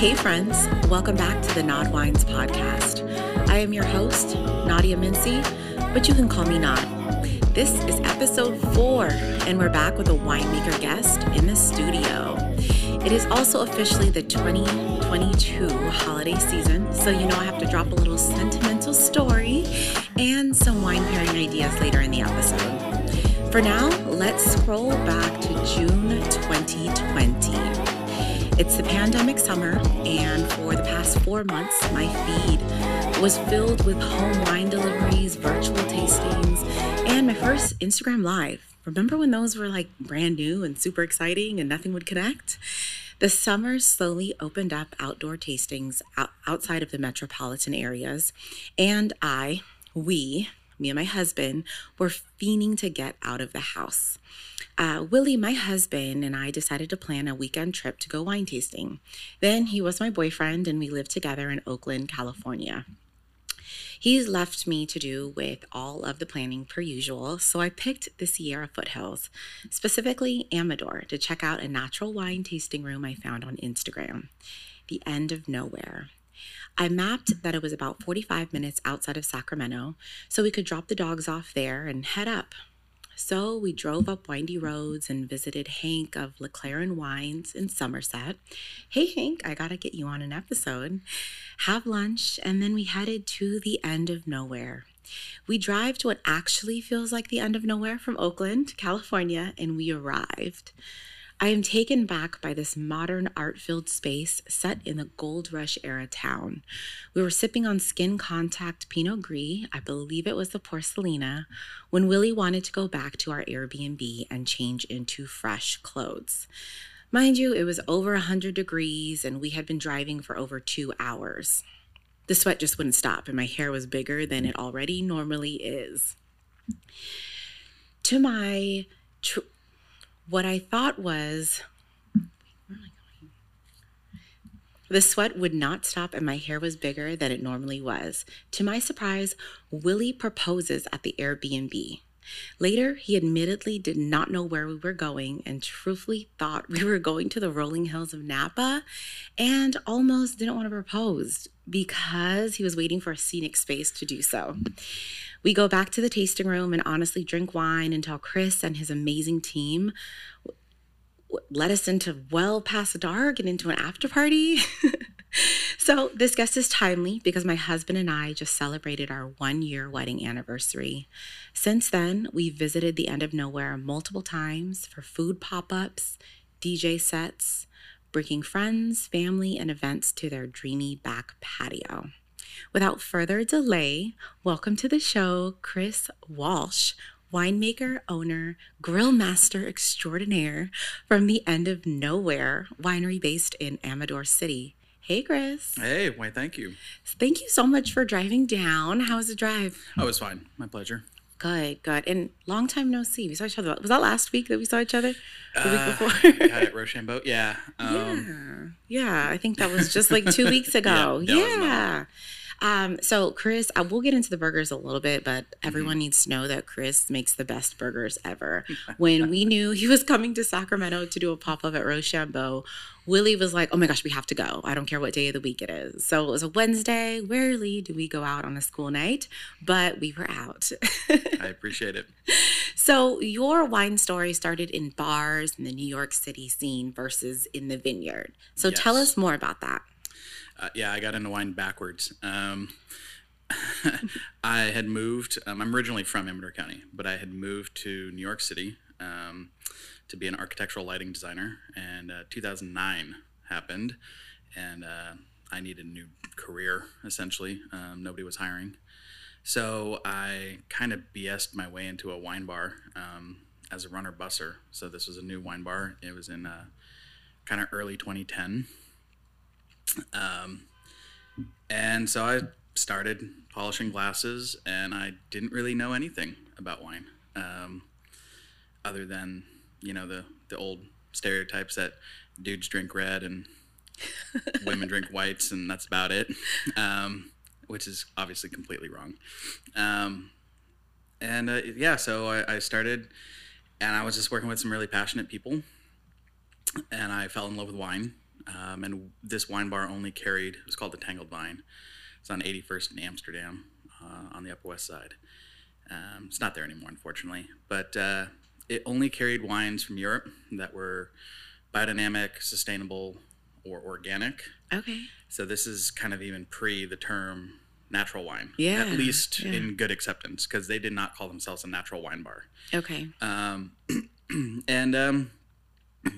Hey friends, welcome back to the Nod Wines podcast. I am your host, Nadia Mincy, but you can call me Nod. This is episode 4, and we're back with a winemaker guest in the studio. It is also officially the 2022 holiday season, so you know I have to drop a little sentimental story and some wine pairing ideas later in the episode. For now, let's scroll back to June 2020. It's the pandemic summer, and for the past 4 months, my feed was filled with home wine deliveries, virtual tastings, and my first Instagram Live. Remember when those were like brand new and super exciting and nothing would connect? The summer slowly opened up outdoor tastings outside of the metropolitan areas, and me and my husband, were fiending to get out of the house. Willie, my husband, and I decided to plan a weekend trip to go wine tasting. Then he was my boyfriend, and we lived together in Oakland, California. He's left me to do with all of the planning per usual, so I picked the Sierra Foothills, specifically Amador, to check out a natural wine tasting room I found on Instagram, the End of Nowhere. I mapped that it was about 45 minutes outside of Sacramento, so we could drop the dogs off there and head up. So we drove up windy roads and visited Hank of La Clarine Wines in Somerset. Hey, Hank, I gotta get you on an episode. Have lunch, and then we headed to the End of Nowhere. We drive to what actually feels like the End of Nowhere from Oakland, California, and we arrived. I am taken back by this modern art-filled space set in the Gold Rush era town. We were sipping on skin contact Pinot Gris, I believe it was the Porcelina, when Willie wanted to go back to our Airbnb and change into fresh clothes. Mind you, it was over 100 degrees and we had been driving for over 2 hours. The sweat just wouldn't stop and my hair was bigger than it already normally is. To my... What I thought was, where am I going? The sweat would not stop and my hair was bigger than it normally was. To my surprise, Willie proposes at the Airbnb. Later, he admittedly did not know where we were going and truthfully thought we were going to the rolling hills of Napa and almost didn't want to propose because he was waiting for a scenic space to do so. We go back to the tasting room and honestly drink wine until Chris and his amazing team led us into well past dark and into an after party. So this guest is timely because my husband and I just celebrated our 1-year wedding anniversary. Since then, we visited the End of Nowhere multiple times for food pop-ups, DJ sets, bringing friends, family, and events to their dreamy back patio. Without further delay, welcome to the show, Chris Walsh, winemaker, owner, grill master extraordinaire from the End of Nowhere winery based in Amador City. Hey, Chris. Hey, why, thank you. Thank you so much for driving down. How was the drive? Oh, it was fine. My pleasure. Good. And long time no see. We saw each other. Was that last week that we saw each other? The week before? Got it, Rochambeau. Yeah. I think that was just like 2 weeks ago. Yeah. So Chris, we'll get into the burgers a little bit, but everyone needs to know that Chris makes the best burgers ever. When we knew he was coming to Sacramento to do a pop-up at Rochambeau, Willie was like, oh my gosh, we have to go. I don't care what day of the week it is. So it was a Wednesday. Rarely do we go out on a school night, but we were out. I appreciate it. So your wine story started in bars in the New York City scene versus in the vineyard. So Tell us more about that. I got into wine backwards. I had moved, I'm originally from Amador County, but I had moved to New York City to be an architectural lighting designer. And 2009 happened, and I needed a new career, essentially. Nobody was hiring. So I kind of BS'd my way into a wine bar as a runner-busser. So this was a new wine bar. It was in kind of early 2010. And so I started polishing glasses, and I didn't really know anything about wine, other than, you know, the old stereotypes that dudes drink red and women drink whites, and that's about it, which is obviously completely wrong. So I started, and I was just working with some really passionate people, and I fell in love with wine. And this wine bar only carried, it was called the Tangled Vine. It's on 81st in Amsterdam on the Upper West Side. It's not there anymore, unfortunately. But it only carried wines from Europe that were biodynamic, sustainable, or organic. Okay. So this is kind of even pre the term natural wine, yeah, at least yeah. in good acceptance, because they did not call themselves a natural wine bar. Okay.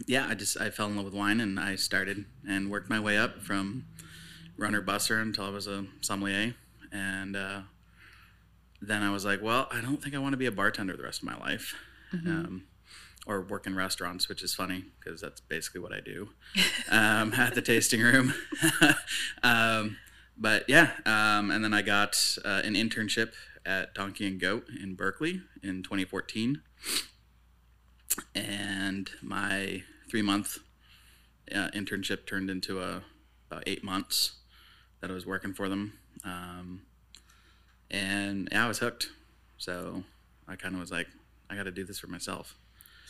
Yeah, I fell in love with wine, and I started and worked my way up from runner busser until I was a sommelier. And then I was like, well, I don't think I want to be a bartender the rest of my life, mm-hmm. Or work in restaurants, which is funny because that's basically what I do at the tasting room. But yeah, and then I got an internship at Donkey and Goat in Berkeley in 2014. And my 3-month internship turned into about 8 months that I was working for them. And yeah, I was hooked. So I kind of was like, I got to do this for myself.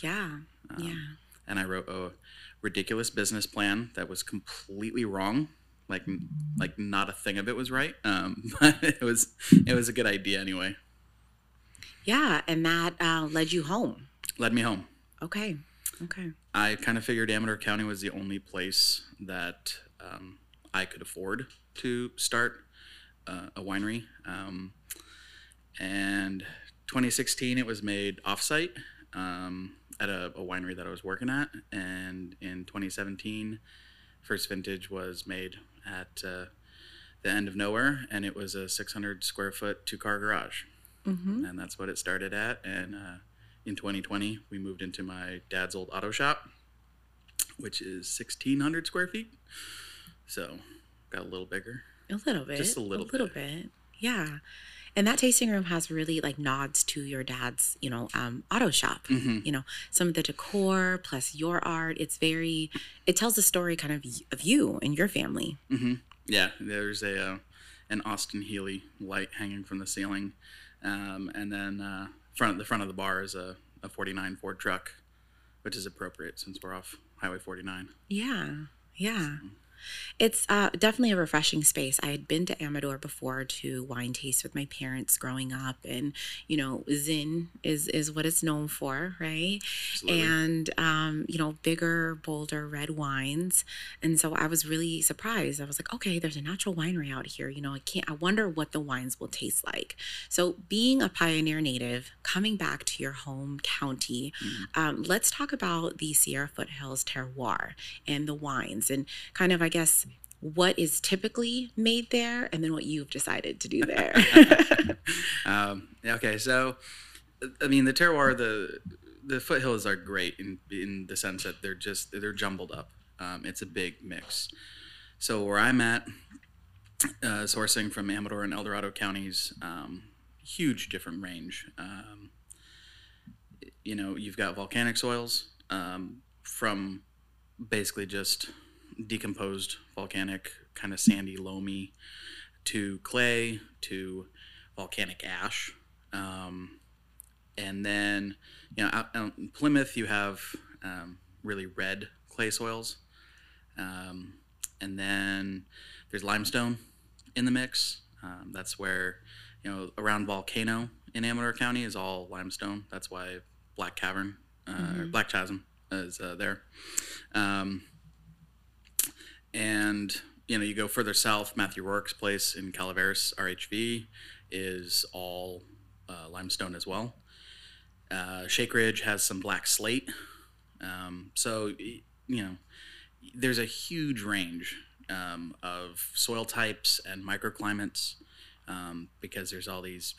Yeah. Yeah. And I wrote a ridiculous business plan that was completely wrong. Like not a thing of it was right. But it was a good idea anyway. Yeah. And that led you home. Led me home. Okay. Okay. I kind of figured Amador County was the only place that I could afford to start a winery. And 2016, it was made offsite at a winery that I was working at. And in 2017, first vintage was made at the End of Nowhere, and it was a 600 square foot 2-car garage. Mm-hmm. And that's what it started at. And in 2020, we moved into my dad's old auto shop, which is 1,600 square feet. So got a little bigger. A little bit. Just a little bit. Yeah. And that tasting room has really like nods to your dad's, auto shop, mm-hmm. Some of the decor plus your art. It tells a story kind of you and your family. Mm-hmm. Yeah. There's an Austin Healey light hanging from the ceiling. And then, the front of the bar is a 49 Ford truck, which is appropriate since we're off Highway 49. Yeah, yeah. So. It's definitely a refreshing space. I had been to Amador before to wine taste with my parents growing up. And, Zin is what it's known for, right? Absolutely. And, bigger, bolder red wines. And so I was really surprised. I was like, okay, there's a natural winery out here. I wonder what the wines will taste like. So being a Pioneer native, coming back to your home county, mm-hmm. Let's talk about the Sierra Foothills terroir and the wines and kind of, what is typically made there and then what you've decided to do there. Okay. So, the terroir, the foothills are great in the sense that they're jumbled up. It's a big mix. So where I'm at, sourcing from Amador and El Dorado counties, huge different range. You've got volcanic soils, from basically just decomposed volcanic, kind of sandy, loamy, to clay, to volcanic ash. And then, out in Plymouth, you have really red clay soils. And then there's limestone in the mix. That's where, around Volcano in Amador County is all limestone. That's why Black Cavern, or Black Chasm is there. And, you go further south, Matthew Rourke's place in Calaveras, RHV, is all limestone as well. Shake Ridge has some black slate. There's a huge range of soil types and microclimates because there's all these,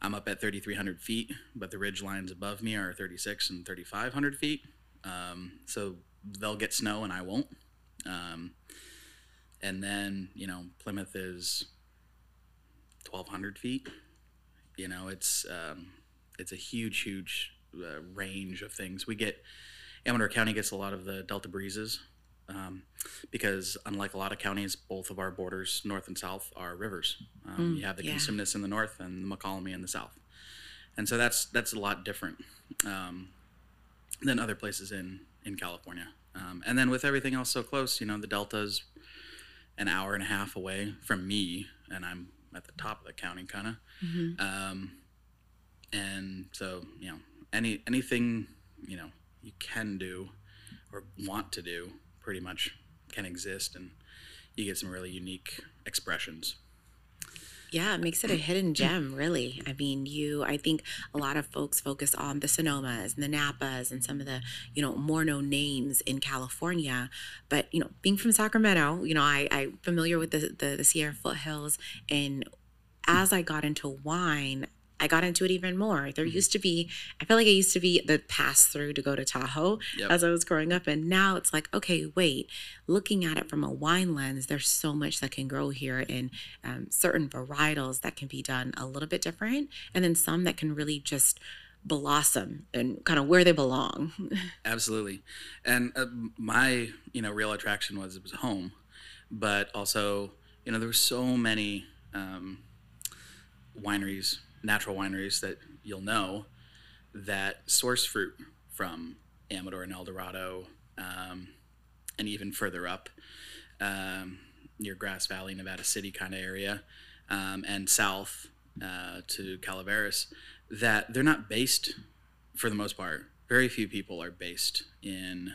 I'm up at 3,300 feet, but the ridge lines above me are 3,600 and 3,500 feet. So they'll get snow and I won't. And then, Plymouth is 1,200 feet. It's a huge, huge range of things. Amador County gets a lot of the Delta breezes because unlike a lot of counties, both of our borders, north and south, are rivers. You have the Cosumnes in the north and the Mokelumne in the south. And so that's a lot different than other places in California. And then with everything else so close, you know, the Delta's an hour and a half away from me, and I'm at the top of the county, kind of. Mm-hmm. And so, you know, anything, you know, you can do or want to do pretty much can exist, and you get some really unique expressions. Yeah, it makes it a hidden gem, really. I mean, I think a lot of folks focus on the Sonomas and the Napas and some of the, you know, more known names in California. But, you know, being from Sacramento, you know, I'm familiar with the Sierra Foothills. And as I got into wine, I got into it even more. There used to be, I feel like it used to be the pass through to go to Tahoe as I was growing up. And now it's like, okay, wait, looking at it from a wine lens, there's so much that can grow here, and certain varietals that can be done a little bit different. And then some that can really just blossom and kind of where they belong. Absolutely. And my, you know, real attraction was, it was home, but also, you know, there were so many wineries, natural wineries that you'll know that source fruit from Amador and El Dorado, and even further up, near Grass Valley, Nevada City kind of area, and south to Calaveras, that they're not based, for the most part. Very few people are based in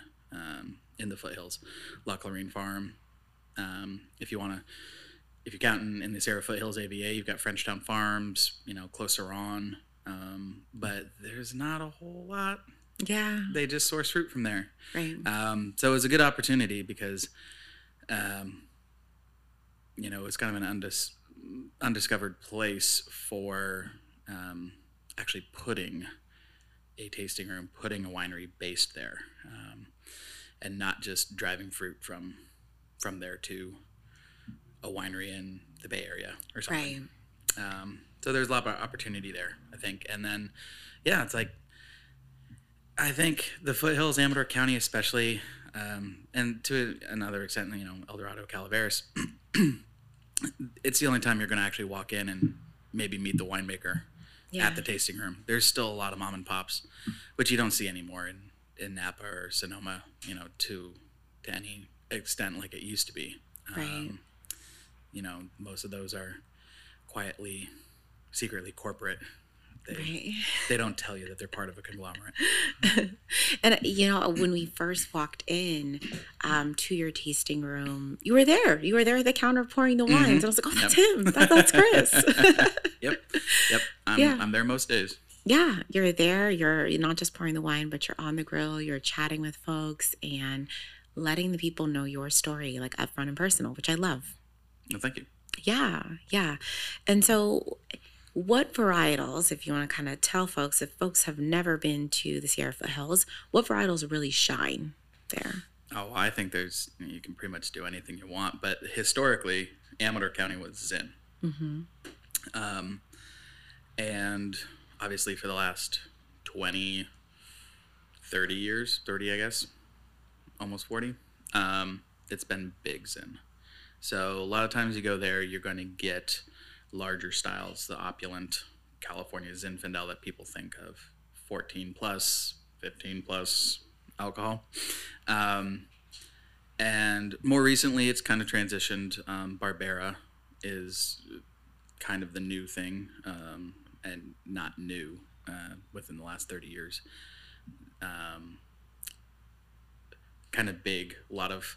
the foothills. La Clarine Farm, if you're counting in the Sierra Foothills AVA, you've got Frenchtown Farms, you know, closer on. But there's not a whole lot. Yeah. They just source fruit from there. Right. So it was a good opportunity because, you know, it's kind of an undiscovered place for actually putting a tasting room, putting a winery based there, and not just driving fruit from there to a winery in the Bay Area or something. Right. So there's a lot of opportunity there, I think. And then, yeah, it's like, I think the foothills, Amador County especially, and to another extent, you know, El Dorado, Calaveras, it's the only time you're going to actually walk in and maybe meet the winemaker at the tasting room. There's still a lot of mom and pops, which you don't see anymore in Napa or Sonoma, you know, to any extent like it used to be. Right. You know, most of those are quietly, secretly corporate. They don't tell you that they're part of a conglomerate. And, you know, when we first walked in to your tasting room, you were there. You were there at the counter pouring the wines. And I was like, oh, that's him. That's Chris. Yep. I'm there most days. Yeah, you're there. You're not just pouring the wine, but you're on the grill. You're chatting with folks and letting the people know your story, like up front and personal, which I love. Well, thank you. Yeah. And so what varietals, if you want to kind of tell folks, if folks have never been to the Sierra Foothills, what varietals really shine there? Oh, I think you can pretty much do anything you want. But historically, Amador County was Zin. Mm-hmm. And obviously for the last 30 years, I guess, almost 40, it's been big Zin. So a lot of times you go there, you're going to get larger styles, the opulent California Zinfandel that people think of, 14 plus, 15 plus alcohol. And more recently, it's kind of transitioned. Barbera is kind of the new thing, and not new within the last 30 years. Kind of big, a lot of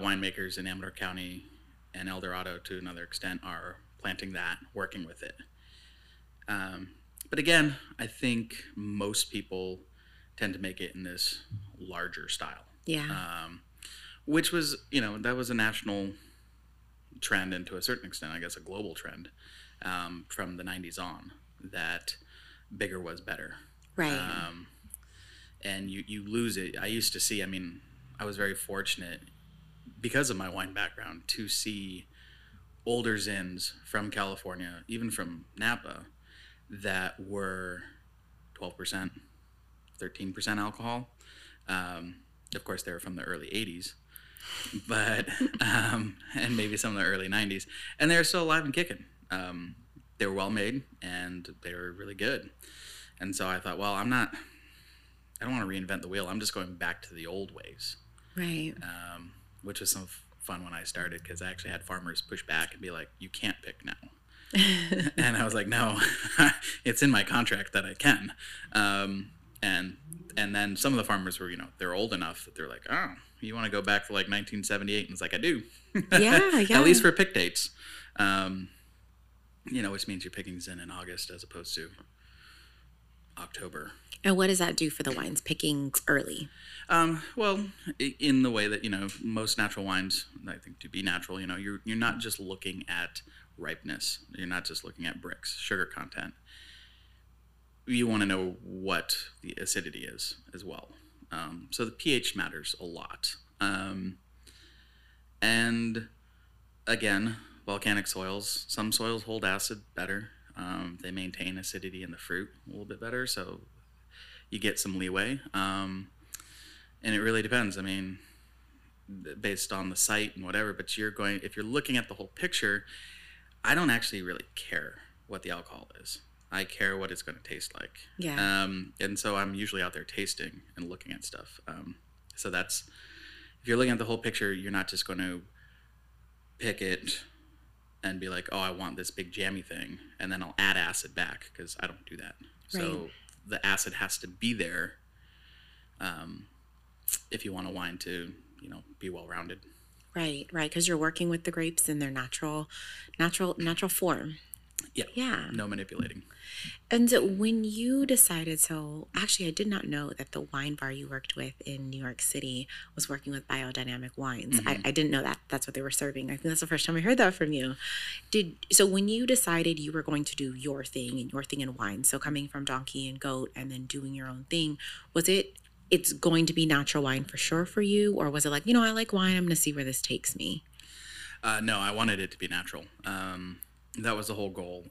winemakers in Amador County and El Dorado, to another extent, are planting that, working with it. But again, I think most people tend to make it in this larger style. Yeah. Which was, you know, that was a national trend, and to a certain extent, I guess, a global trend from the 90s on, that bigger was better. Right. And you lose it. I used to see, I mean, I was very fortunate, because of my wine background, to see older Zins from California, even from Napa, that were 12%, 13% alcohol. Of course, they were from the early 80s, but and maybe some of the early 90s. And they were still alive and kicking. They were well made, and they were really good. And so I thought, well, I don't want to reinvent the wheel. I'm just going back to the old ways. Right. Which was some fun when I started, because I actually had farmers push back and be like, you can't pick now. And I was like, no, it's in my contract that I can. And then some of the farmers were, you know, they're old enough that they're like, oh, you want to go back to like 1978? And it's like, I do. Yeah, yeah. At least for pick dates. You know, which means you're picking Zin in August as opposed to October. And what does that do for the wines, picking early? Well, in the way that, you know, most natural wines, I think to be natural, you know, you're not just looking at ripeness. You're not just looking at bricks, sugar content. You want to know what the acidity is as well. So the pH matters a lot. And again, volcanic soils, some soils hold acid better. They maintain acidity in the fruit a little bit better, so you get some leeway. And it really depends, I mean, based on the site and whatever, but you're going, if you're looking at the whole picture, I don't actually really care what the alcohol is. I care what it's going to taste like. Yeah. And so I'm usually out there tasting and looking at stuff. So that's, if you're looking at the whole picture, you're not just going to pick it and be like, oh, I want this big jammy thing, and then I'll add acid back, because I don't do that. Right. So the acid has to be there if you want a wine to, you know, be well-rounded. Right, right, because you're working with the grapes in their natural form. Yeah. Yeah. No manipulating. And when you decided, so actually I did not know that the wine bar you worked with in New York City was working with biodynamic wines. Mm-hmm. I didn't know that that's what they were serving. I think that's the first time I heard that from you. So when you decided you were going to do your thing in wine, so coming from Donkey and Goat and then doing your own thing, was it, it's going to be natural wine for sure for you? Or was it like, you know, I like wine, I'm going to see where this takes me? No, I wanted it to be natural. That was the whole goal.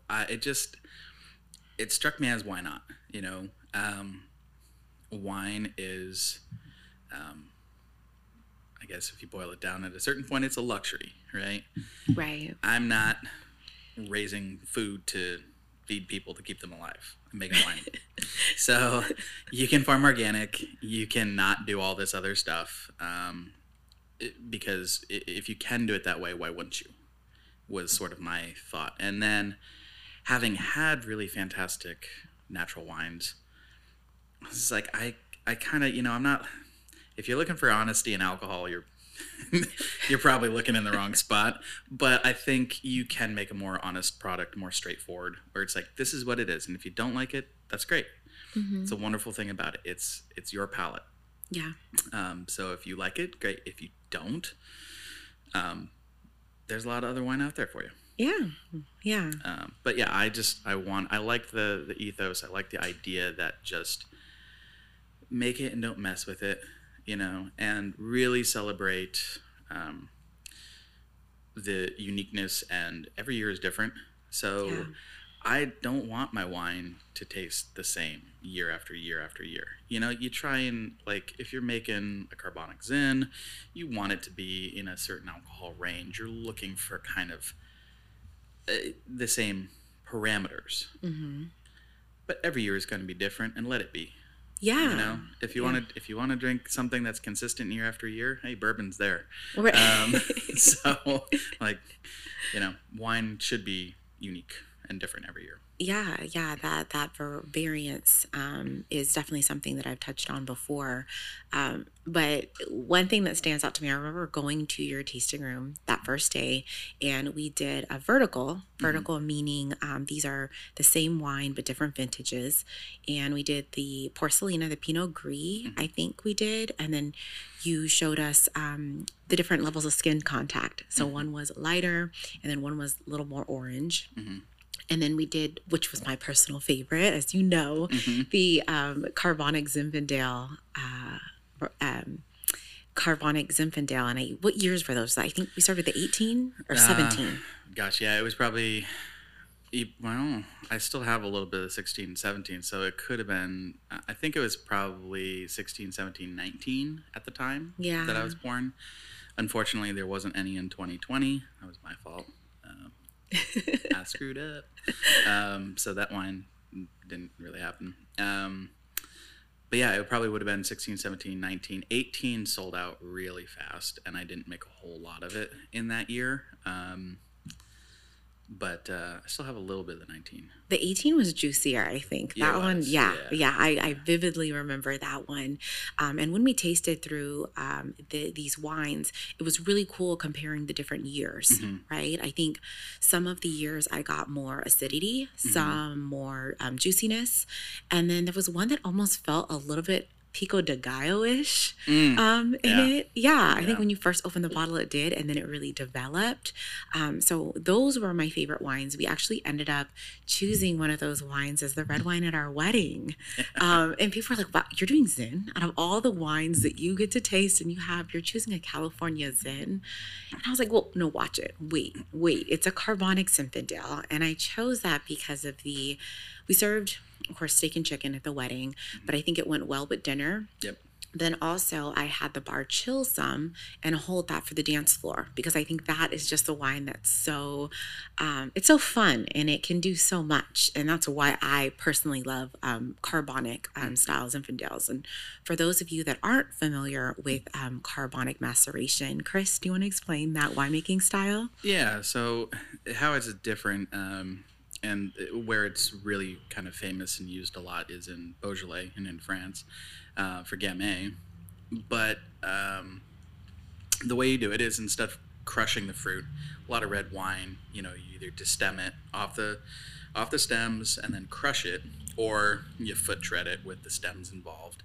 It struck me as, why not? You know, wine is, I guess if you boil it down at a certain point, it's a luxury, right? Right. I'm not raising food to feed people to keep them alive. I'm making wine. So you can farm organic. You cannot do all this other stuff. Because if you can do it that way, why wouldn't you? Was sort of my thought. And then having had really fantastic natural wines, it's like I kind of, you know, I'm not, if you're looking for honesty in alcohol, you're probably looking in the wrong spot. But I think you can make a more honest product, more straightforward, where it's like, this is what it is, and if you don't like it, that's great. Mm-hmm. It's a wonderful thing about it. It's your palate. Yeah. So if you like it, great. If you don't, there's a lot of other wine out there for you. Yeah, yeah. But yeah, I like the ethos. I like the idea that just make it and don't mess with it, you know, and really celebrate the uniqueness. And every year is different. So yeah. I don't want my wine to taste the same year after year after year. You know, you try and, like, if you're making a Carbonic Zin, you want it to be in a certain alcohol range. You're looking for kind of the same parameters. Mm-hmm. But every year is going to be different, and let it be. Yeah. You know, if you want to drink something that's consistent year after year, hey, bourbon's there. Right. So, like, you know, wine should be unique and different every year. Yeah, yeah, that variance is definitely something that I've touched on before. But one thing that stands out to me, I remember going to your tasting room that first day, and we did a vertical mm-hmm. meaning these are the same wine but different vintages. And we did the Porcelina, the Pinot Gris, mm-hmm. I think we did. And then you showed us the different levels of skin contact. So mm-hmm. one was lighter, and then one was a little more orange. Mm-hmm. And then we did, which was my personal favorite, as you know, mm-hmm. the Carbonic Zinfandel. And what years were those? I think we started with the 18 or 17. Gosh, yeah, it was probably, well, I still have a little bit of 16, 17. So it could have been, I think it was probably 16, 17, 19 at the time that I was born. Unfortunately, there wasn't any in 2020. That was my fault. I screwed up. So that wine didn't really happen. But yeah, it probably would have been 16, 17, 19, 18 sold out really fast, and I didn't make a whole lot of it in that year. But I still have a little bit of the 19. The 18 was juicier, I think. That one, yeah. I vividly remember that one. And when we tasted through these wines, it was really cool comparing the different years, mm-hmm. right? I think some of the years I got more acidity, mm-hmm. some more juiciness. And then there was one that almost felt a little bit pico de gallo-ish in it. Yeah, I think when you first opened the bottle, it did, and then it really developed. So those were my favorite wines. We actually ended up choosing one of those wines as the red wine at our wedding. And people were like, wow, you're doing Zin? Out of all the wines that you get to taste and you're choosing a California Zin? And I was like, well, no, watch it. Wait. It's a Carbonic Zinfandel. And I chose that because of we served, of course, steak and chicken at the wedding, but I think it went well with dinner. Yep. Then also I had the bar chill some and hold that for the dance floor, because I think that is just the wine that's so, it's so fun and it can do so much. And that's why I personally love carbonic styles and Zinfandels. And for those of you that aren't familiar with carbonic maceration, Chris, do you want to explain that winemaking style? Yeah, so how is it different? And where it's really kind of famous and used a lot is in Beaujolais and in France for Gamay. But the way you do it is, instead of crushing the fruit, a lot of red wine, you either destem it off the stems and then crush it, or you foot tread it with the stems involved.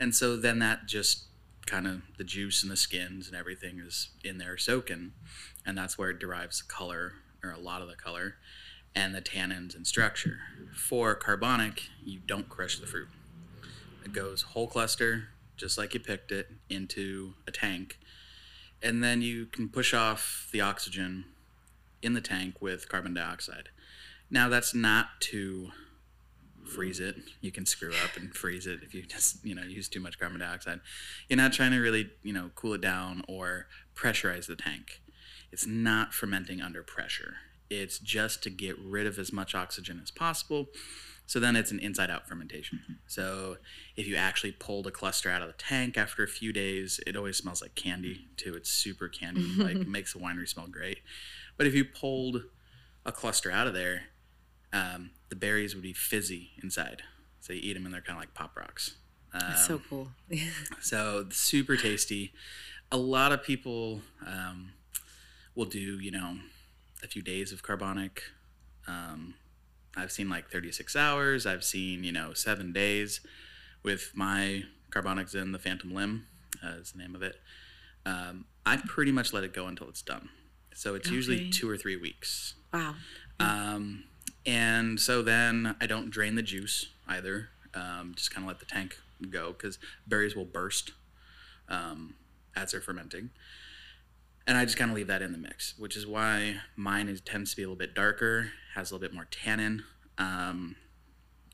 And so then that just kind of the juice and the skins and everything is in there soaking. And that's where it derives the color, or a lot of the color, and the tannins and structure. For carbonic, you don't crush the fruit. It goes whole cluster, just like you picked it, into a tank. And then you can push off the oxygen in the tank with carbon dioxide. Now, that's not to freeze it. You can screw up and freeze it if you just, use too much carbon dioxide. You're not trying to really, cool it down or pressurize the tank. It's not fermenting under pressure. It's just to get rid of as much oxygen as possible. So then it's an inside-out fermentation. Mm-hmm. So if you actually pulled a cluster out of the tank after a few days, it always smells like candy, too. It's super candy. Like, makes the winery smell great. But if you pulled a cluster out of there, the berries would be fizzy inside. So you eat them, and they're kind of like Pop Rocks. That's so cool. So super tasty. A lot of people will do, a few days of carbonic. I've seen like 36 hours. I've seen, 7 days with my carbonic Zin, the Phantom Limb is the name of it. I pretty much let it go until it's done. So it's usually 2 or 3 weeks. Wow. And so then I don't drain the juice either. Just kind of let the tank go, because berries will burst as they're fermenting. And I just kind of leave that in the mix, which is why mine tends to be a little bit darker, has a little bit more tannin.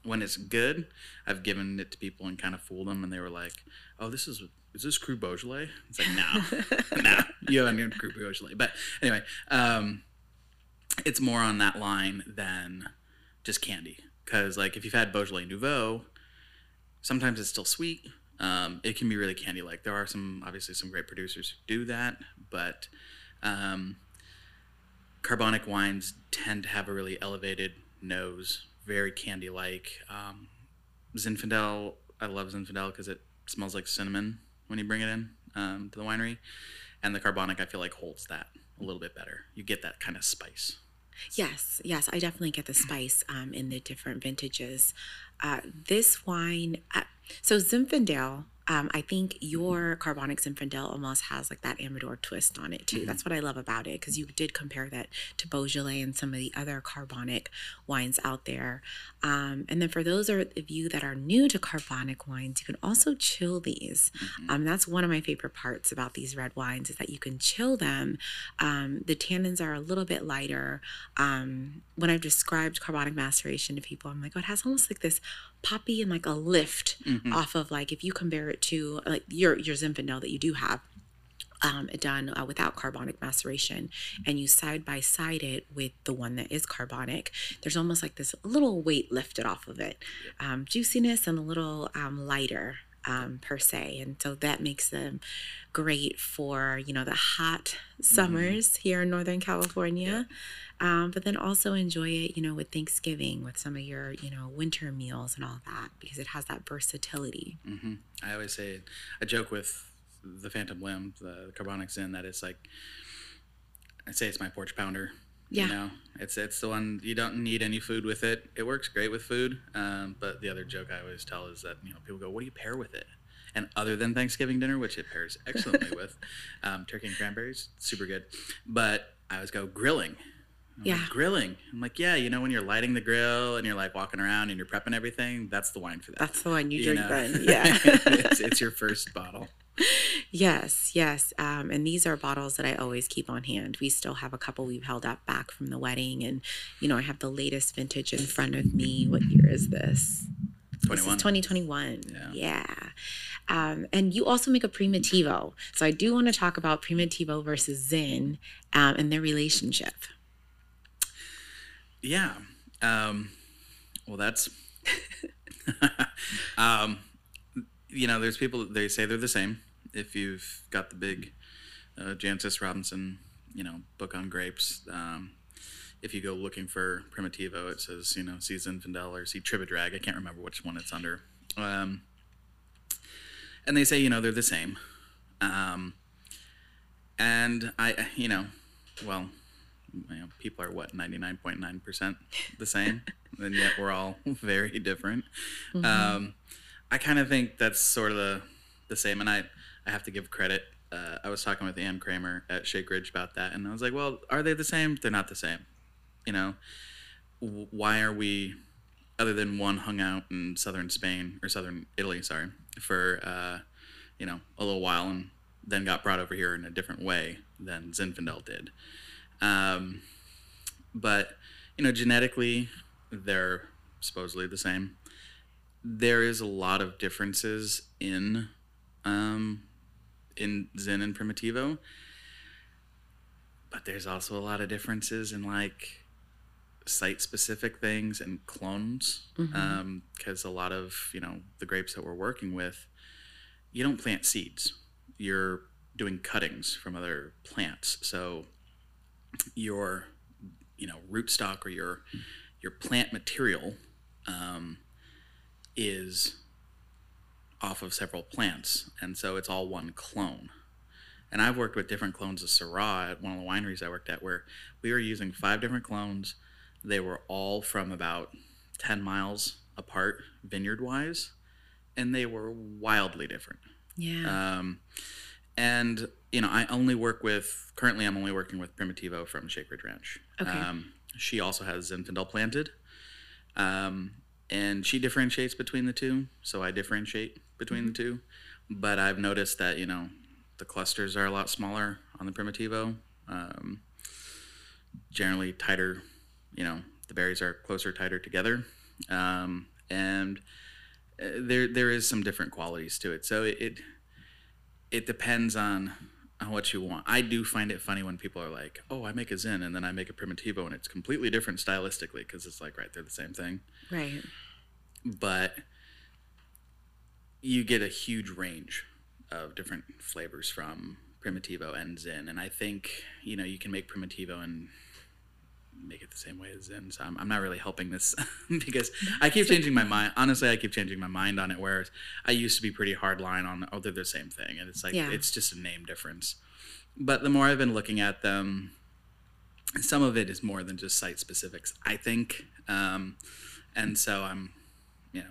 When it's good, I've given it to people and kind of fooled them, and they were like, oh, is this Cru Beaujolais? It's like, no, you haven't named Cru Beaujolais. But anyway, it's more on that line than just candy. Because like if you've had Beaujolais Nouveau, sometimes it's still sweet. It can be really candy-like. There are obviously some great producers who do that, but carbonic wines tend to have a really elevated nose, very candy-like. Zinfandel, I love Zinfandel because it smells like cinnamon when you bring it in to the winery, and the carbonic I feel like holds that a little bit better. You get that kind of spice. Yes, I definitely get the spice in the different vintages. This wine, so Zinfandel, I think your carbonic Zinfandel almost has like that Amador twist on it too. Mm-hmm. That's what I love about it, because you did compare that to Beaujolais and some of the other carbonic wines out there. And then for those of you that are new to carbonic wines, you can also chill these. Mm-hmm. That's one of my favorite parts about these red wines, is that you can chill them. The tannins are a little bit lighter. When I've described carbonic maceration to people, I'm like, it has almost like this poppy and like a lift off of, like, if you compare it to like your Zinfandel that you do have, done without carbonic maceration, and you side by side it with the one that is carbonic, there's almost like this little weight lifted off of it, juiciness and a little lighter per se. And so that makes them great for, you know, the hot summers here in Northern California. But then also enjoy it, you know, with Thanksgiving, with some of your, you know, winter meals and all that, because it has that versatility. I always say, I joke with the Phantom Limb, the Carbonic Zin, that it's like, I'd say it's my porch pounder. You know, it's the one you don't need any food with it. It works great with food. But the other joke I always tell is that, you know, people go, what do you pair with it? And other than Thanksgiving dinner, which it pairs excellently with, turkey and cranberries, super good. But I always go grilling. Like, grilling. I'm like, you know, when you're lighting the grill and you're like walking around and you're prepping everything, that's the wine for that. That's the wine you drink then. It's your first bottle. Yes. And these are bottles that I always keep on hand. We still have a couple we've held up back from the wedding. And, you know, I have the latest vintage in front of me. What year is this? 21. This is 2021. And you also make a Primitivo. So I do want to talk about Primitivo versus Zin and their relationship. Well, that's, you know, there's people, they say they're the same. If you've got the big Jancis Robinson, you know, book on grapes, if you go looking for Primitivo, it says, you know, see Zinfandel or see Tribidrag. I can't remember which one it's under. And they say, you know, they're the same. And I, you know, well, you know, people are what, 99.9% the same, and yet we're all very different. I kind of think that's sort of the same, and I have to give credit. I was talking with Ann Kramer at Shake Ridge about that, and I was like, well, are they the same? They're not the same. You know, why are we, other than one hung out in southern Spain, or southern Italy, sorry, for, you know, a little while, and then got brought over here in a different way than Zinfandel did. But, you know, genetically, they're supposedly the same. There is a lot of differences in Zin and Primitivo, but there's also a lot of differences in like site-specific things and clones, because a lot of, you know, the grapes that we're working with, you don't plant seeds. You're doing cuttings from other plants, so your, you know, rootstock or your plant material is off of several plants, and so it's all one clone. And I've worked with different clones of Syrah at one of the wineries I worked at, where we were using 5 different clones. They were all from about 10 miles apart vineyard-wise, and they were wildly different. And, you know, I only work with, currently I'm only working with Primitivo from Shake Ridge Ranch. She also has Zinfandel planted. And she differentiates between the two, so I differentiate between the two. But I've noticed that, you know, the clusters are a lot smaller on the Primitivo. Generally tighter, you know, the berries are closer, tighter together. And there is some different qualities to it. So it depends on what you want. I do find it funny when people are like, oh, I make a Zin and then I make a Primitivo and it's completely different stylistically, because it's like, right, they're the same thing. Right. But you get a huge range of different flavors from Primitivo and Zin. And I think, you know, you can make Primitivo and make it the same way as Zin. So I'm not really helping this because I keep changing my mind. Honestly, I keep changing my mind on it, whereas I used to be pretty hard line on, oh, they're the same thing. And it's like, it's just a name difference. But the more I've been looking at them, some of it is more than just site specifics, I think. And so I'm, you know,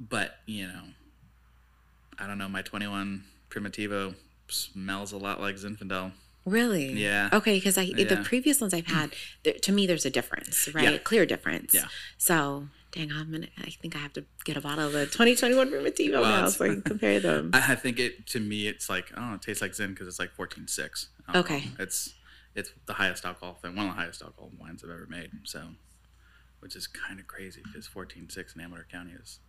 but, you know, I don't know, my 21 Primitivo smells a lot like Zinfandel. Really? Yeah. Okay, because the previous ones I've had, to me, there's a difference, right? Yeah. Clear difference. Yeah. So, dang, I think I have to get a bottle of the 2021 Primitivo now so I can compare them. I think it's like, oh, it tastes like Zin because it's like 14.6. Okay. It's the highest alcohol thing, one of the highest alcohol wines I've ever made, so, which is kind of crazy because 14.6 in Amador County is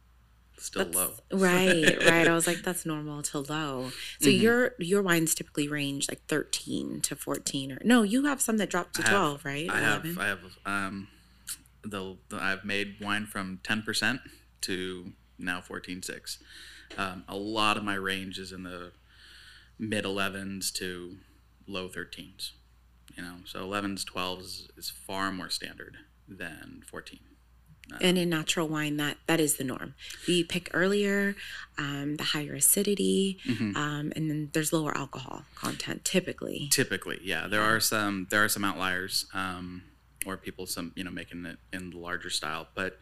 still low. Right, right. I was like, that's normal to low. So your wines typically range like 13 to 14, or no, you have some that drop to 12, right? I've made wine from 10% to now 14.6. A lot of my range is in the mid 11s to low 13s. You know, so 11s, 12s is far more standard than 14. And in natural wine, that is the norm. We pick earlier, the higher acidity, and then there's lower alcohol content typically. Typically, yeah. There are some outliers, or people making it in the larger style. But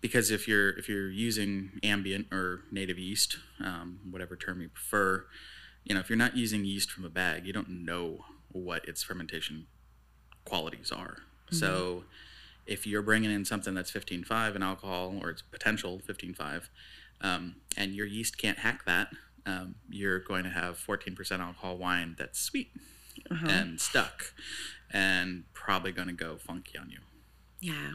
because if you're using ambient or native yeast, whatever term you prefer, if you're not using yeast from a bag, you don't know what its fermentation qualities are. Mm-hmm. So if you're bringing in something that's 15.5 in alcohol, or its potential 15.5, and your yeast can't hack that, you're going to have 14% alcohol wine that's sweet and stuck and probably going to go funky on you. Yeah.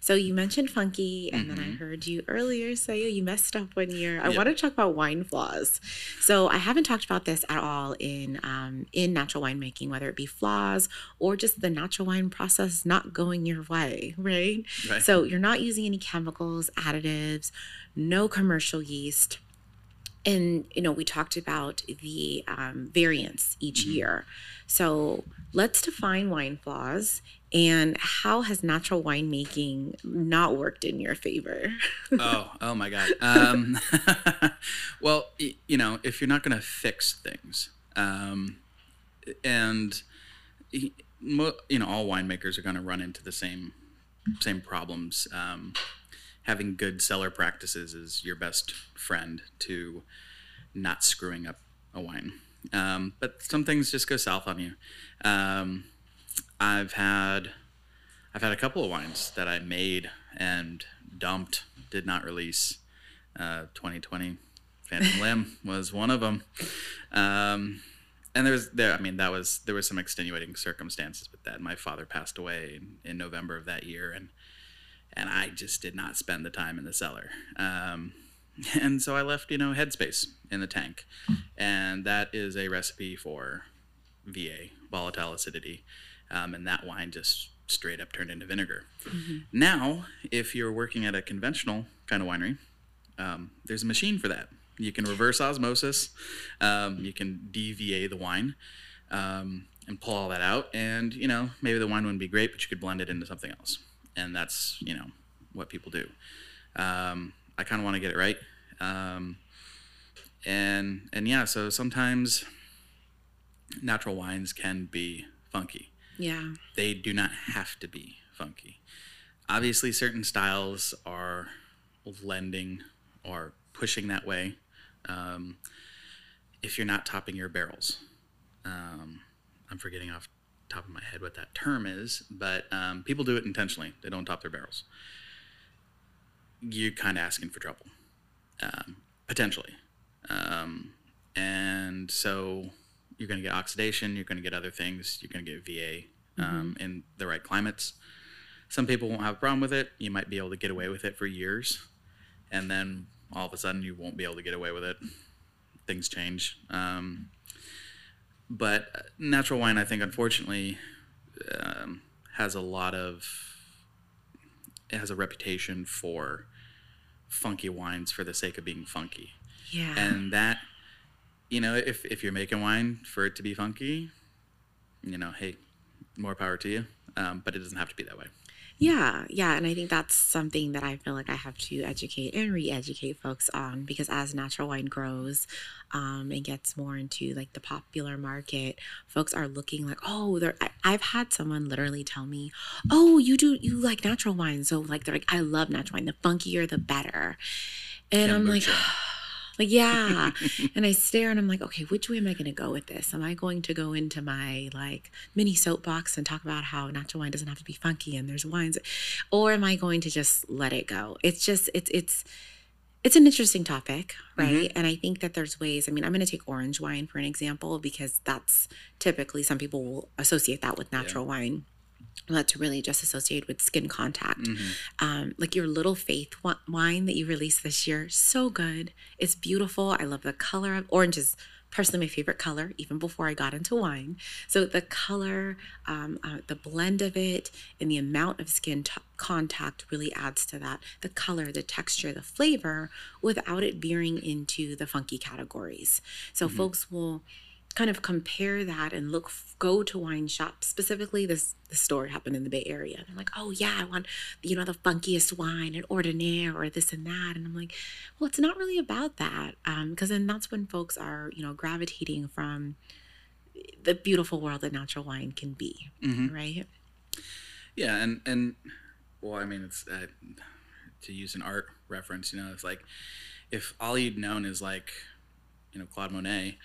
So you mentioned funky, and then I heard you earlier say you messed up one year. I want to talk about wine flaws. So I haven't talked about this at all in natural winemaking, whether it be flaws or just the natural wine process not going your way, right? So you're not using any chemicals, additives, no commercial yeast. And, we talked about the variance each year. So let's define wine flaws, and how has natural winemaking not worked in your favor? Oh my God. Well, if you're not going to fix things, and, all winemakers are going to run into the same problems. Having good cellar practices is your best friend to not screwing up a wine. But some things just go south on you. I've had a couple of wines that I made and dumped, did not release. 2020 Phantom Limb was one of them. And there was some extenuating circumstances with that. My father passed away in November of that year, and I just did not spend the time in the cellar. And so I left, headspace in the tank. And that is a recipe for VA, volatile acidity. And that wine just straight up turned into vinegar. Now, if you're working at a conventional kind of winery, there's a machine for that. You can reverse osmosis. You can DVA the wine and pull all that out. And, maybe the wine wouldn't be great, but you could blend it into something else. And that's, what people do. I kind of want to get it right. So sometimes natural wines can be funky. Yeah. They do not have to be funky. Obviously, certain styles are lending or pushing that way. If you're not topping your barrels. I'm forgetting off top of my head what that term is, but people do it intentionally. They don't top their barrels. You're kind of asking for trouble, potentially. And so you're going to get oxidation, you're going to get other things, you're going to get VA in the right climates. Some people won't have a problem with it. You might be able to get away with it for years, and then all of a sudden you won't be able to get away with it. Things change. But natural wine, I think, unfortunately, has a reputation for funky wines for the sake of being funky. Yeah. And that, if you're making wine for it to be funky, hey, more power to you. But it doesn't have to be that way. Yeah. And I think that's something that I feel like I have to educate and re-educate folks on, because as natural wine grows and gets more into like the popular market, folks are looking like, I've had someone literally tell me, you like natural wine. So like, they're like, I love natural wine. The funkier, the better. And I'm like, yeah. And I stare and I'm like, okay, which way am I going to go with this? Am I going to go into my like mini soapbox and talk about how natural wine doesn't have to be funky and there's wines, or am I going to just let it go? It's just, it's an interesting topic, right? And I think that there's ways. I mean, I'm going to take orange wine for an example, because that's typically, some people will associate that with natural wine. that's really just associated with skin contact. Mm-hmm. Like your Little Faith wine that you released this year, so good. It's beautiful. I love the color of orange. Is personally my favorite color, even before I got into wine. So the color, the blend of it, and the amount of skin contact really adds to that. The color, the texture, the flavor, without it veering into the funky categories. So mm-hmm. folks will kind of compare that and go to wine shops. Specifically, this story happened in the Bay Area. They're like, oh yeah, I want, you know, the funkiest wine and ordinaire or this and that. And I'm like, well, it's not really about that. Because then that's when folks are, you know, gravitating from the beautiful world that natural wine can be. Mm-hmm. Right. Yeah. And well, I mean, it's to use an art reference, you know, it's like if all you'd known is like, you know, Claude Monet,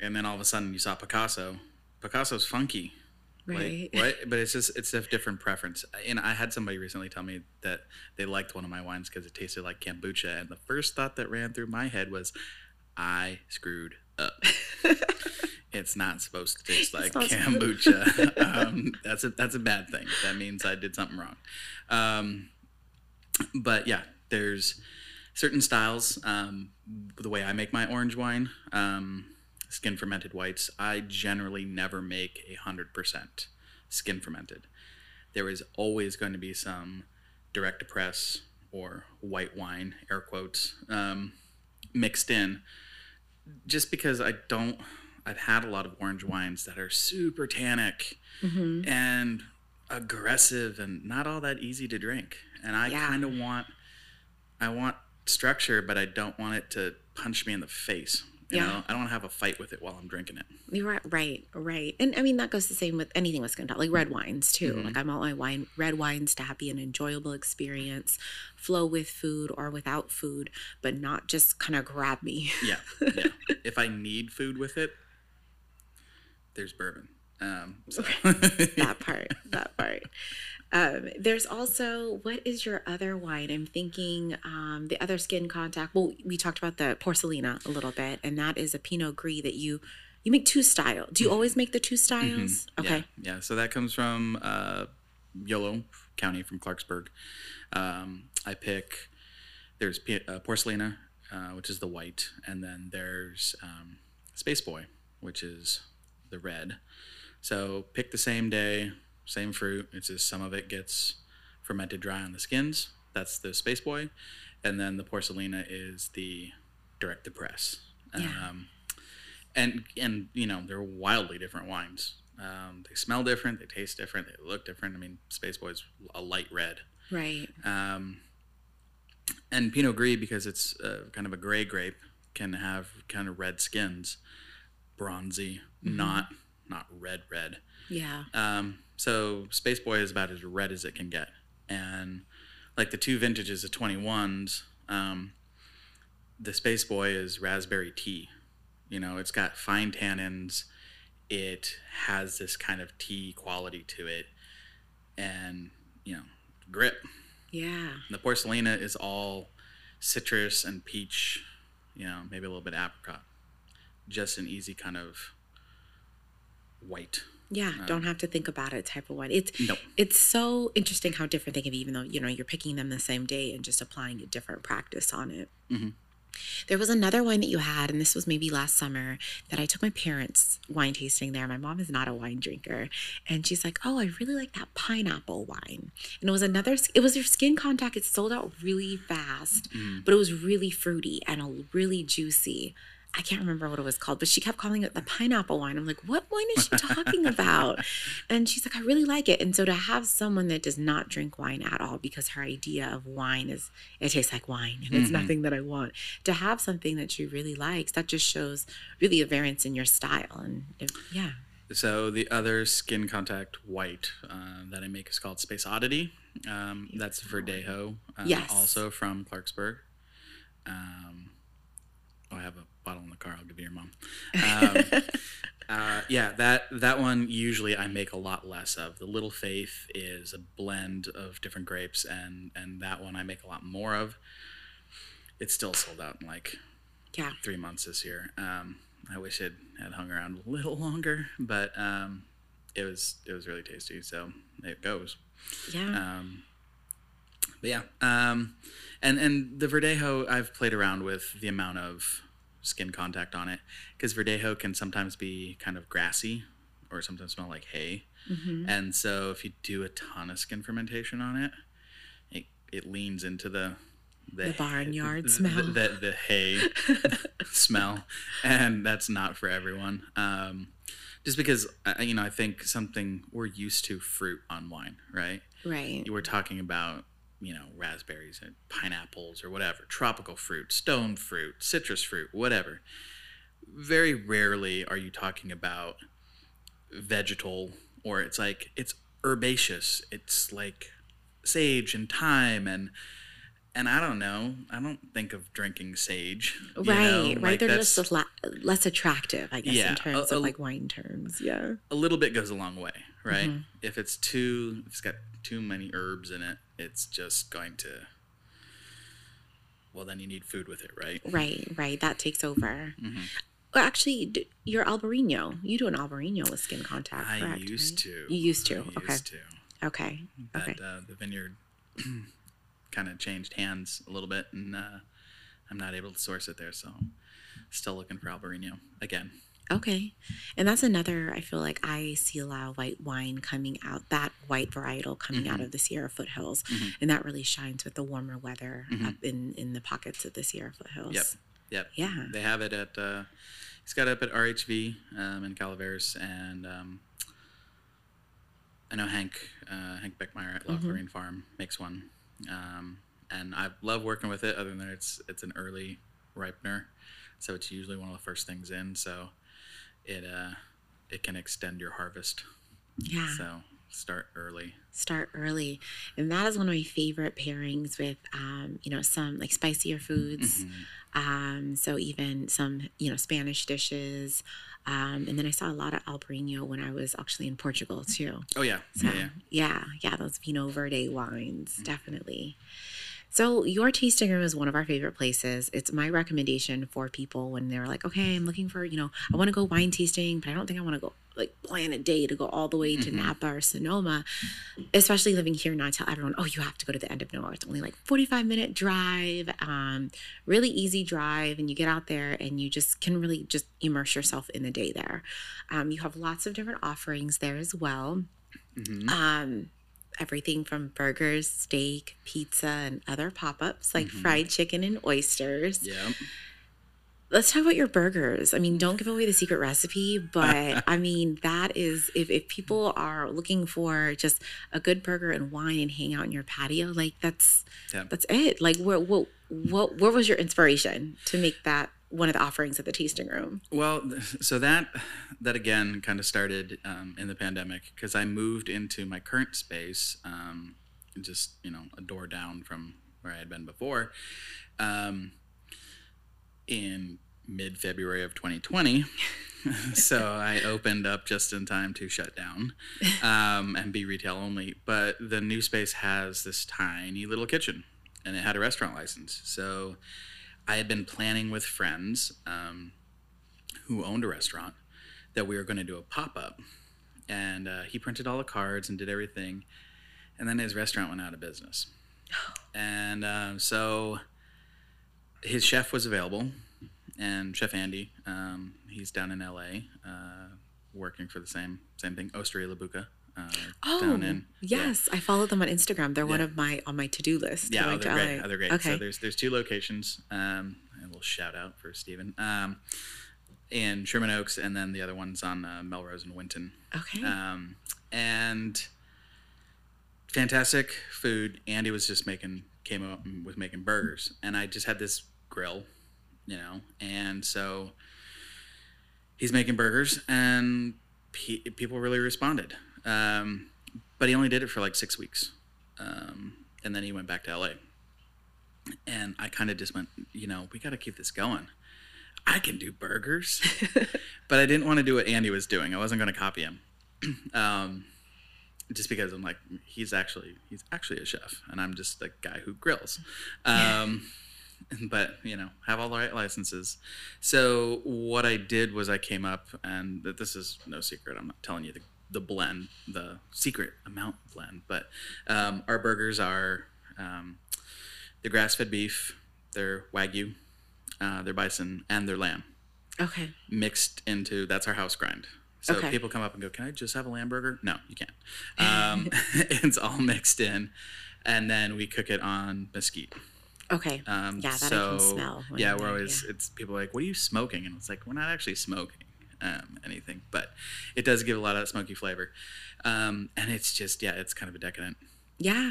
and then all of a sudden you saw Picasso. Picasso's funky. Right. Like, what? But it's just, it's a different preference. And I had somebody recently tell me that they liked one of my wines because it tasted like kombucha. And the first thought that ran through my head was, I screwed up. It's not supposed to taste like kombucha. That's a bad thing. That means I did something wrong. But yeah, there's certain styles. The way I make my orange wine, skin fermented whites, I generally never make 100% skin fermented. There is always going to be some direct to press or white wine, air quotes, mixed in, just because I've had a lot of orange wines that are super tannic mm-hmm. and aggressive and not all that easy to drink. And I want structure, but I don't want it to punch me in the face. You know, I don't have a fight with it while I'm drinking it. You're right. And I mean, that goes the same with anything with skin, like red wines too. Mm-hmm. Like I'm all my red wines to be an enjoyable experience, flow with food or without food, but not just kind of grab me. Yeah. If I need food with it, there's bourbon. That part. There's also, what is your other wine? I'm thinking the other skin contact. Well, we talked about the Porcelina a little bit, and that is a Pinot Gris that you make two styles. Do you always make the two styles? Mm-hmm. Okay. Yeah. So that comes from Yolo County from Clarksburg. There's Porcelina, which is the white, and then there's Space Boy, which is the red. So pick the same day, same fruit. It's just some of it gets fermented dry on the skins. That's the Space Boy. And then the Porcelina is the direct to press. Yeah. And you know, they're wildly different wines. They smell different. They taste different. They look different. I mean, Space Boy's a light red. Right. And Pinot Gris, because it's kind of a gray grape, can have kind of red skins. Bronzy, mm-hmm. not red. Yeah. So Space Boy is about as red as it can get. And like the two vintages of 21s, the Space Boy is raspberry tea. You know, it's got fine tannins. It has this kind of tea quality to it and, you know, grip. Yeah. The Porcelina is all citrus and peach, you know, maybe a little bit apricot. Just an easy kind of white. Yeah, don't have to think about it type of wine. It's so interesting how different they can be, even though, you know, you're picking them the same day and just applying a different practice on it. Mm-hmm. There was another wine that you had, and this was maybe last summer, that I took my parents wine tasting there. My mom is not a wine drinker. And she's like, oh, I really like that pineapple wine. And it was your skin contact. It sold out really fast, but it was really fruity and really juicy. I can't remember what it was called, but she kept calling it the pineapple wine. I'm like, what wine is she talking about? And she's like, I really like it. And so to have someone that does not drink wine at all, because her idea of wine is, it tastes like wine and it's nothing that I want, to have something that she really likes, that just shows really a variance in your style. And yeah. So the other skin contact white that I make is called Space Oddity. That's Verdejo, also from Clarksburg. I have a bottle in the car. I'll give you your mom. That one usually I make a lot less of. The Little Faith is a blend of different grapes, and that one I make a lot more of. It's still sold out in 3 months this year. I wish it had hung around a little longer, but it was really tasty. So it goes. Yeah. But yeah. And the Verdejo, I've played around with the amount of skin contact on it, because Verdejo can sometimes be kind of grassy or sometimes smell like hay. Mm-hmm. And so if you do a ton of skin fermentation on it, it leans into the barnyard smell, the hay smell, and that's not for everyone. Just because, you know, I think something we're used to fruit on wine, right? Right. We're talking about, you know, raspberries and pineapples or whatever, tropical fruit, stone fruit, citrus fruit, whatever. Very rarely are you talking about vegetal, or it's like, it's herbaceous. It's like sage and thyme and I don't know. I don't think of drinking sage. Right. Like they're just less attractive, I guess, in terms of like wine terms. Yeah. A little bit goes a long way, right? Mm-hmm. If it's got too many herbs in it, it's just going to, well, then you need food with it, right? Right. That takes over. Mm-hmm. Well, actually, you're Albarino. You do an Albarino with skin contact, correct? I used to. You used to. Okay. But the vineyard kind of changed hands a little bit, and I'm not able to source it there, so still looking for Albarino again. Okay. And that's another, I feel like I see a lot of white wine coming out, that white varietal coming mm-hmm. out of the Sierra Foothills, mm-hmm. and that really shines with the warmer weather mm-hmm. up in the pockets of the Sierra Foothills. Yep. Yeah. They have it at, it's got up at RHV in Calaveras, and I know Hank Beckmeyer at La Clarine Farm makes one. And I love working with it, other than it's an early ripener, so it's usually one of the first things in, so it can extend your harvest. Yeah. So start early. And that is one of my favorite pairings with, some like spicier foods. Mm-hmm. So even some, Spanish dishes. And then I saw a lot of Albarino when I was actually in Portugal too. Oh yeah. So, yeah. Those Pinot Verde wines. Mm-hmm. Definitely. So your tasting room is one of our favorite places. It's my recommendation for people when they're like, okay, I'm looking for, I want to go wine tasting, but I don't think I want to go like plan a day to go all the way to mm-hmm. Napa or Sonoma, especially living here. Not tell everyone, oh, you have to go to the End of Nowhere. It's only like 45-minute drive, really easy drive. And you get out there and you just can really just immerse yourself in the day there. You have lots of different offerings there as well. Mm-hmm. Everything from burgers, steak, pizza, and other pop-ups like mm-hmm. fried chicken and oysters. Yeah. Let's talk about your burgers. I mean, don't give away the secret recipe, but I mean, that is, if people are looking for just a good burger and wine and hang out in your patio, like that's it. Like where was your inspiration to make that one of the offerings at the tasting room? Well, so that again kind of started in the pandemic, because I moved into my current space, just, a door down from where I had been before, in mid-February of 2020. So I opened up just in time to shut down and be retail only. But the new space has this tiny little kitchen, and it had a restaurant license. So I had been planning with friends who owned a restaurant that we were going to do a pop-up. And he printed all the cards and did everything. And then his restaurant went out of business. And so his chef was available, and Chef Andy, he's down in LA, working for the same thing, Osteria La Buca. I follow them on Instagram. They're one of on my to-do list. Yeah, they're great. Okay. So there's two locations, and a little shout out for Steven, in Sherman Oaks, and then the other one's on Melrose and Winton. Okay. And fantastic food. Andy was just came up and was making burgers, and I just had this grill, and so he's making burgers, and people really responded, but he only did it for like 6 weeks, and then he went back to LA, and I kind of just went, we got to keep this going. I can do burgers. But I didn't want to do what Andy was doing. I wasn't going to copy him, just because I'm like, he's actually a chef, and I'm just the guy who grills. But, have all the right licenses. So what I did was I came up, and this is no secret, I'm not telling you the the blend, the secret amount blend. But our burgers are the grass-fed beef, their Wagyu, their bison, and their lamb. Okay. Mixed into, that's our house grind. So okay. People come up and go, can I just have a lamb burger? No, you can't. It's all mixed in. And then we cook it on mesquite. Okay. I can smell. Yeah, we're always, it's people are like, what are you smoking? And it's like, we're not actually smoking anything. But it does give a lot of smoky flavor. And it's just, yeah, it's kind of a decadent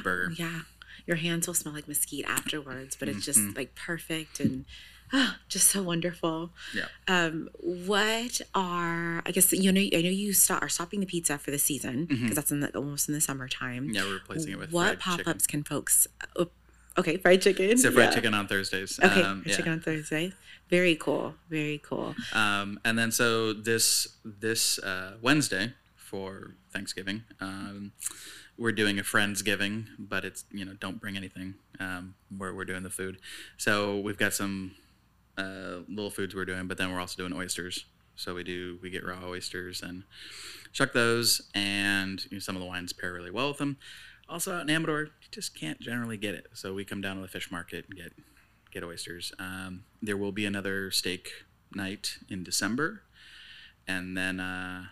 burger. Yeah. Your hands will smell like mesquite afterwards, but it's just like perfect and just so wonderful. Yeah. I know you are stopping the pizza for the season because that's almost in the summertime. Yeah, we're replacing it with what pop-ups chicken. Can folks? Okay, fried chicken. So fried chicken on Thursdays. Okay, chicken on Thursdays. Very cool. Very cool. And then so this Wednesday for Thanksgiving. We're doing a Friendsgiving, but it's, don't bring anything where we're doing the food. So we've got some little foods we're doing, but then we're also doing oysters. So we get raw oysters and chuck those, and some of the wines pair really well with them. Also out in Amador, you just can't generally get it. So we come down to the fish market and get oysters. There will be another steak night in December, and then...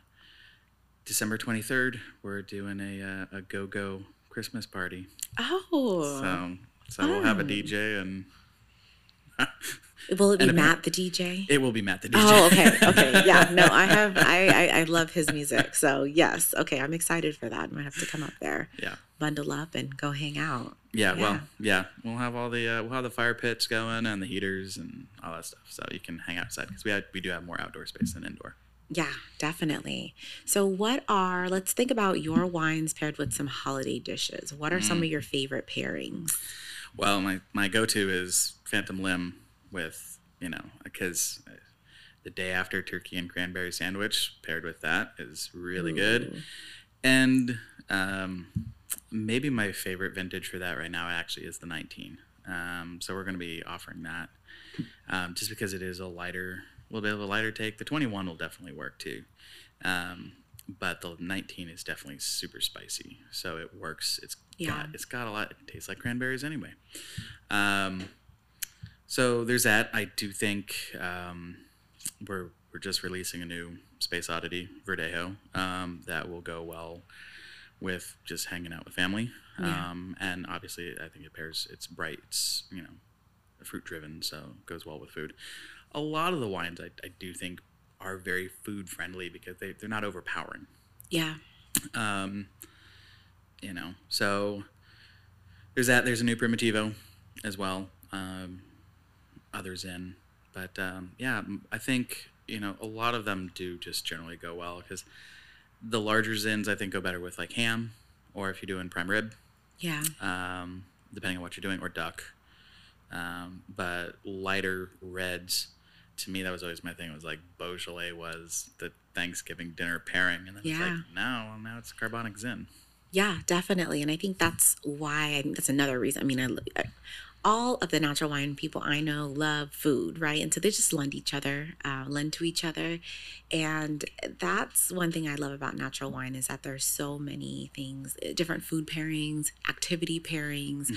December 23rd, we're doing a go-go Christmas party. Oh. So we'll have a DJ and... Will it be Matt the DJ? It will be Matt the DJ. Oh, okay. Okay. Yeah. No, I have... I love his music. So, yes. Okay. I'm excited for that. I'm going to have to come up there. Yeah. Bundle up and go hang out. Yeah. Well, yeah. We'll have all the... we'll have the fire pits going and the heaters and all that stuff. So, you can hang outside because we do have more outdoor space than indoor. Yeah, definitely. So let's think about your wines paired with some holiday dishes. What are some of your favorite pairings? Well, my go-to is Phantom Limb with, because the day after turkey and cranberry sandwich paired with that is really good. And maybe my favorite vintage for that right now actually is the 19. So we're going to be offering that just because it is a little bit of a lighter take. The 21 will definitely work too, but the 19 is definitely super spicy, so it works. It's got a lot. It tastes like cranberries anyway. So there's that. I do think we're just releasing a new Space Oddity Verdejo that will go well with just hanging out with family, and obviously I think it pairs. It's bright. It's fruit driven, so it goes well with food. A lot of the wines I do think are very food friendly because they're not overpowering. Yeah. So there's that. There's a new Primitivo as well. Others in. But I think, a lot of them do just generally go well because the larger Zins I think go better with like ham or if you're doing prime rib. Yeah. Depending on what you're doing, or duck. But lighter reds. To me, that was always my thing. It was like Beaujolais was the Thanksgiving dinner pairing. And then it's like, now it's Carbonic Zin. Yeah, definitely. And I think that's why, I think that's another reason. I mean, all of the natural wine people I know love food, right? And so they just lend to each other. And that's one thing I love about natural wine is that there's so many things, different food pairings, activity pairings.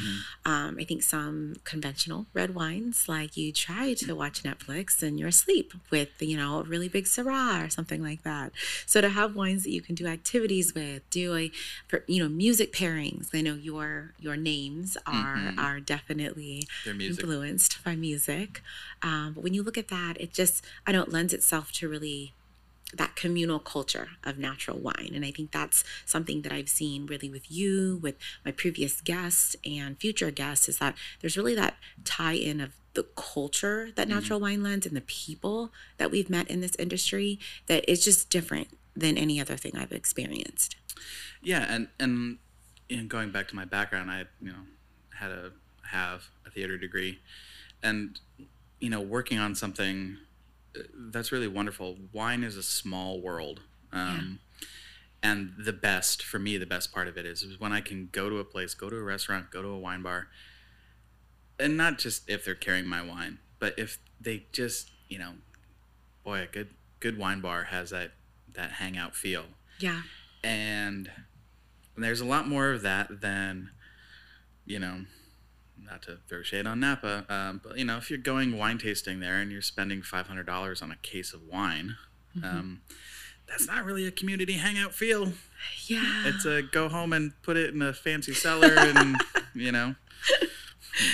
I think some conventional red wines, like you try to watch Netflix and you're asleep with, a really big Syrah or something like that. So to have wines that you can do activities with, do music pairings. I know your names are definitely influenced by music, but when you look at that, it just it lends itself to really that communal culture of natural wine. And I think that's something that I've seen really with you, with my previous guests and future guests, is that there's really that tie-in of the culture that natural wine lends and the people that we've met in this industry that is just different than any other thing I've experienced. Yeah, and going back to my background, I have a theater degree, and working on something that's really wonderful. Wine is a small world, and the best part of it is when I can go to a place, go to a restaurant, go to a wine bar, and not just if they're carrying my wine, but if they just a good wine bar has that hangout feel. And there's a lot more of that than, you know, not to throw shade on Napa, but, you know, if you're going wine tasting there and you're spending $500 on a case of wine, that's not really a community hangout feel. Yeah. It's a go home and put it in a fancy cellar and, you know,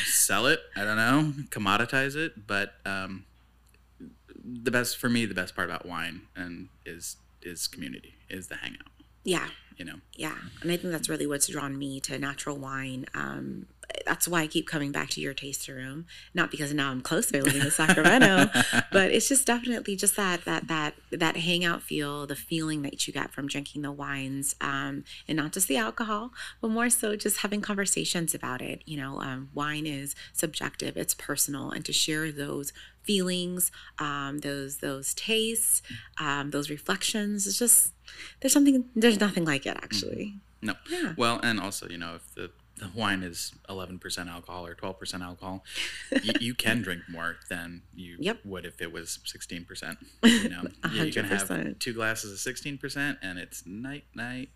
sell it. I don't know, commoditize it. But the best part about wine and is community, is the hangout. Yeah. You know? Yeah. And I think that's really what's drawn me to natural wine. That's why I keep coming back to your tasting room. Not because now I'm closer living in Sacramento, but it's just definitely just that hangout feel, the feeling that you get from drinking the wines, and not just the alcohol, but more so just having conversations about it. You know, wine is subjective, it's personal, and to share those feelings, those tastes, those reflections, it's just there's nothing like it, actually. No. Yeah. Well, and also, you know, if the wine is 11% alcohol or 12% alcohol, you can drink more than you would if it was 16%. You know, 100%. You can have 2 glasses of 16%, and it's night night.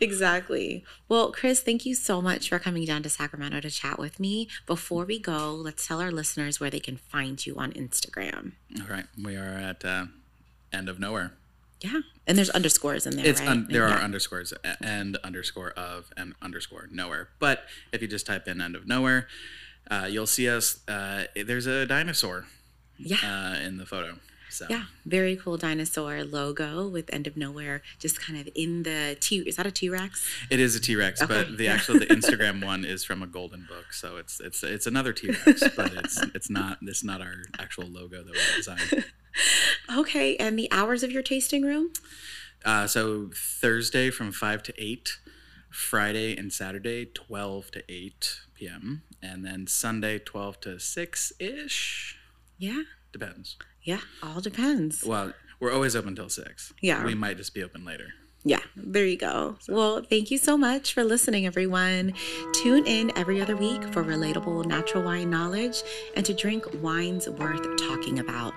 Exactly. Well, Chris, thank you so much for coming down to Sacramento to chat with me. Before we go, let's tell our listeners where they can find you on Instagram. All right, we are at End of Nowhere. Yeah. And there's underscores in there, right? There are underscores, and underscore of and underscore nowhere. But if you just type in End of Nowhere, you'll see us. There's a dinosaur in the photo. So. Yeah, very cool dinosaur logo with End of Nowhere, just kind of in the is that a T-Rex? It is a T-Rex, okay. But the Instagram one is from a golden book, so it's another T-Rex, but it's not our actual logo that we designed. Okay, and the hours of your tasting room? So Thursday from 5 to 8, Friday and Saturday 12 to 8 p.m., and then Sunday 12 to 6-ish. Yeah. Depends. Yeah, all depends. Well, we're always open till 6. Yeah. We might just be open later. Yeah, there you go. Well, thank you so much for listening, everyone. Tune in every other week for relatable natural wine knowledge and to drink wines worth talking about.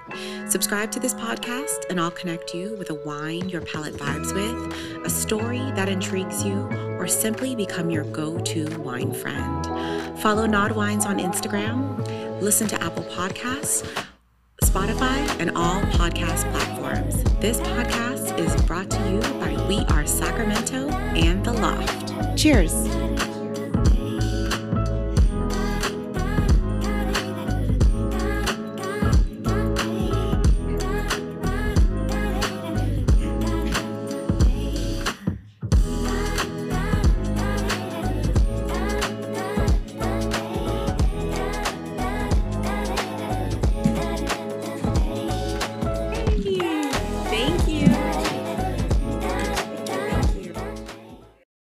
Subscribe to this podcast, and I'll connect you with a wine your palate vibes with, a story that intrigues you, or simply become your go-to wine friend. Follow Nod Wines on Instagram. Listen to Apple Podcasts, Spotify, and all podcast platforms. This podcast is brought to you by We Are Sacramento and The Loft. Cheers.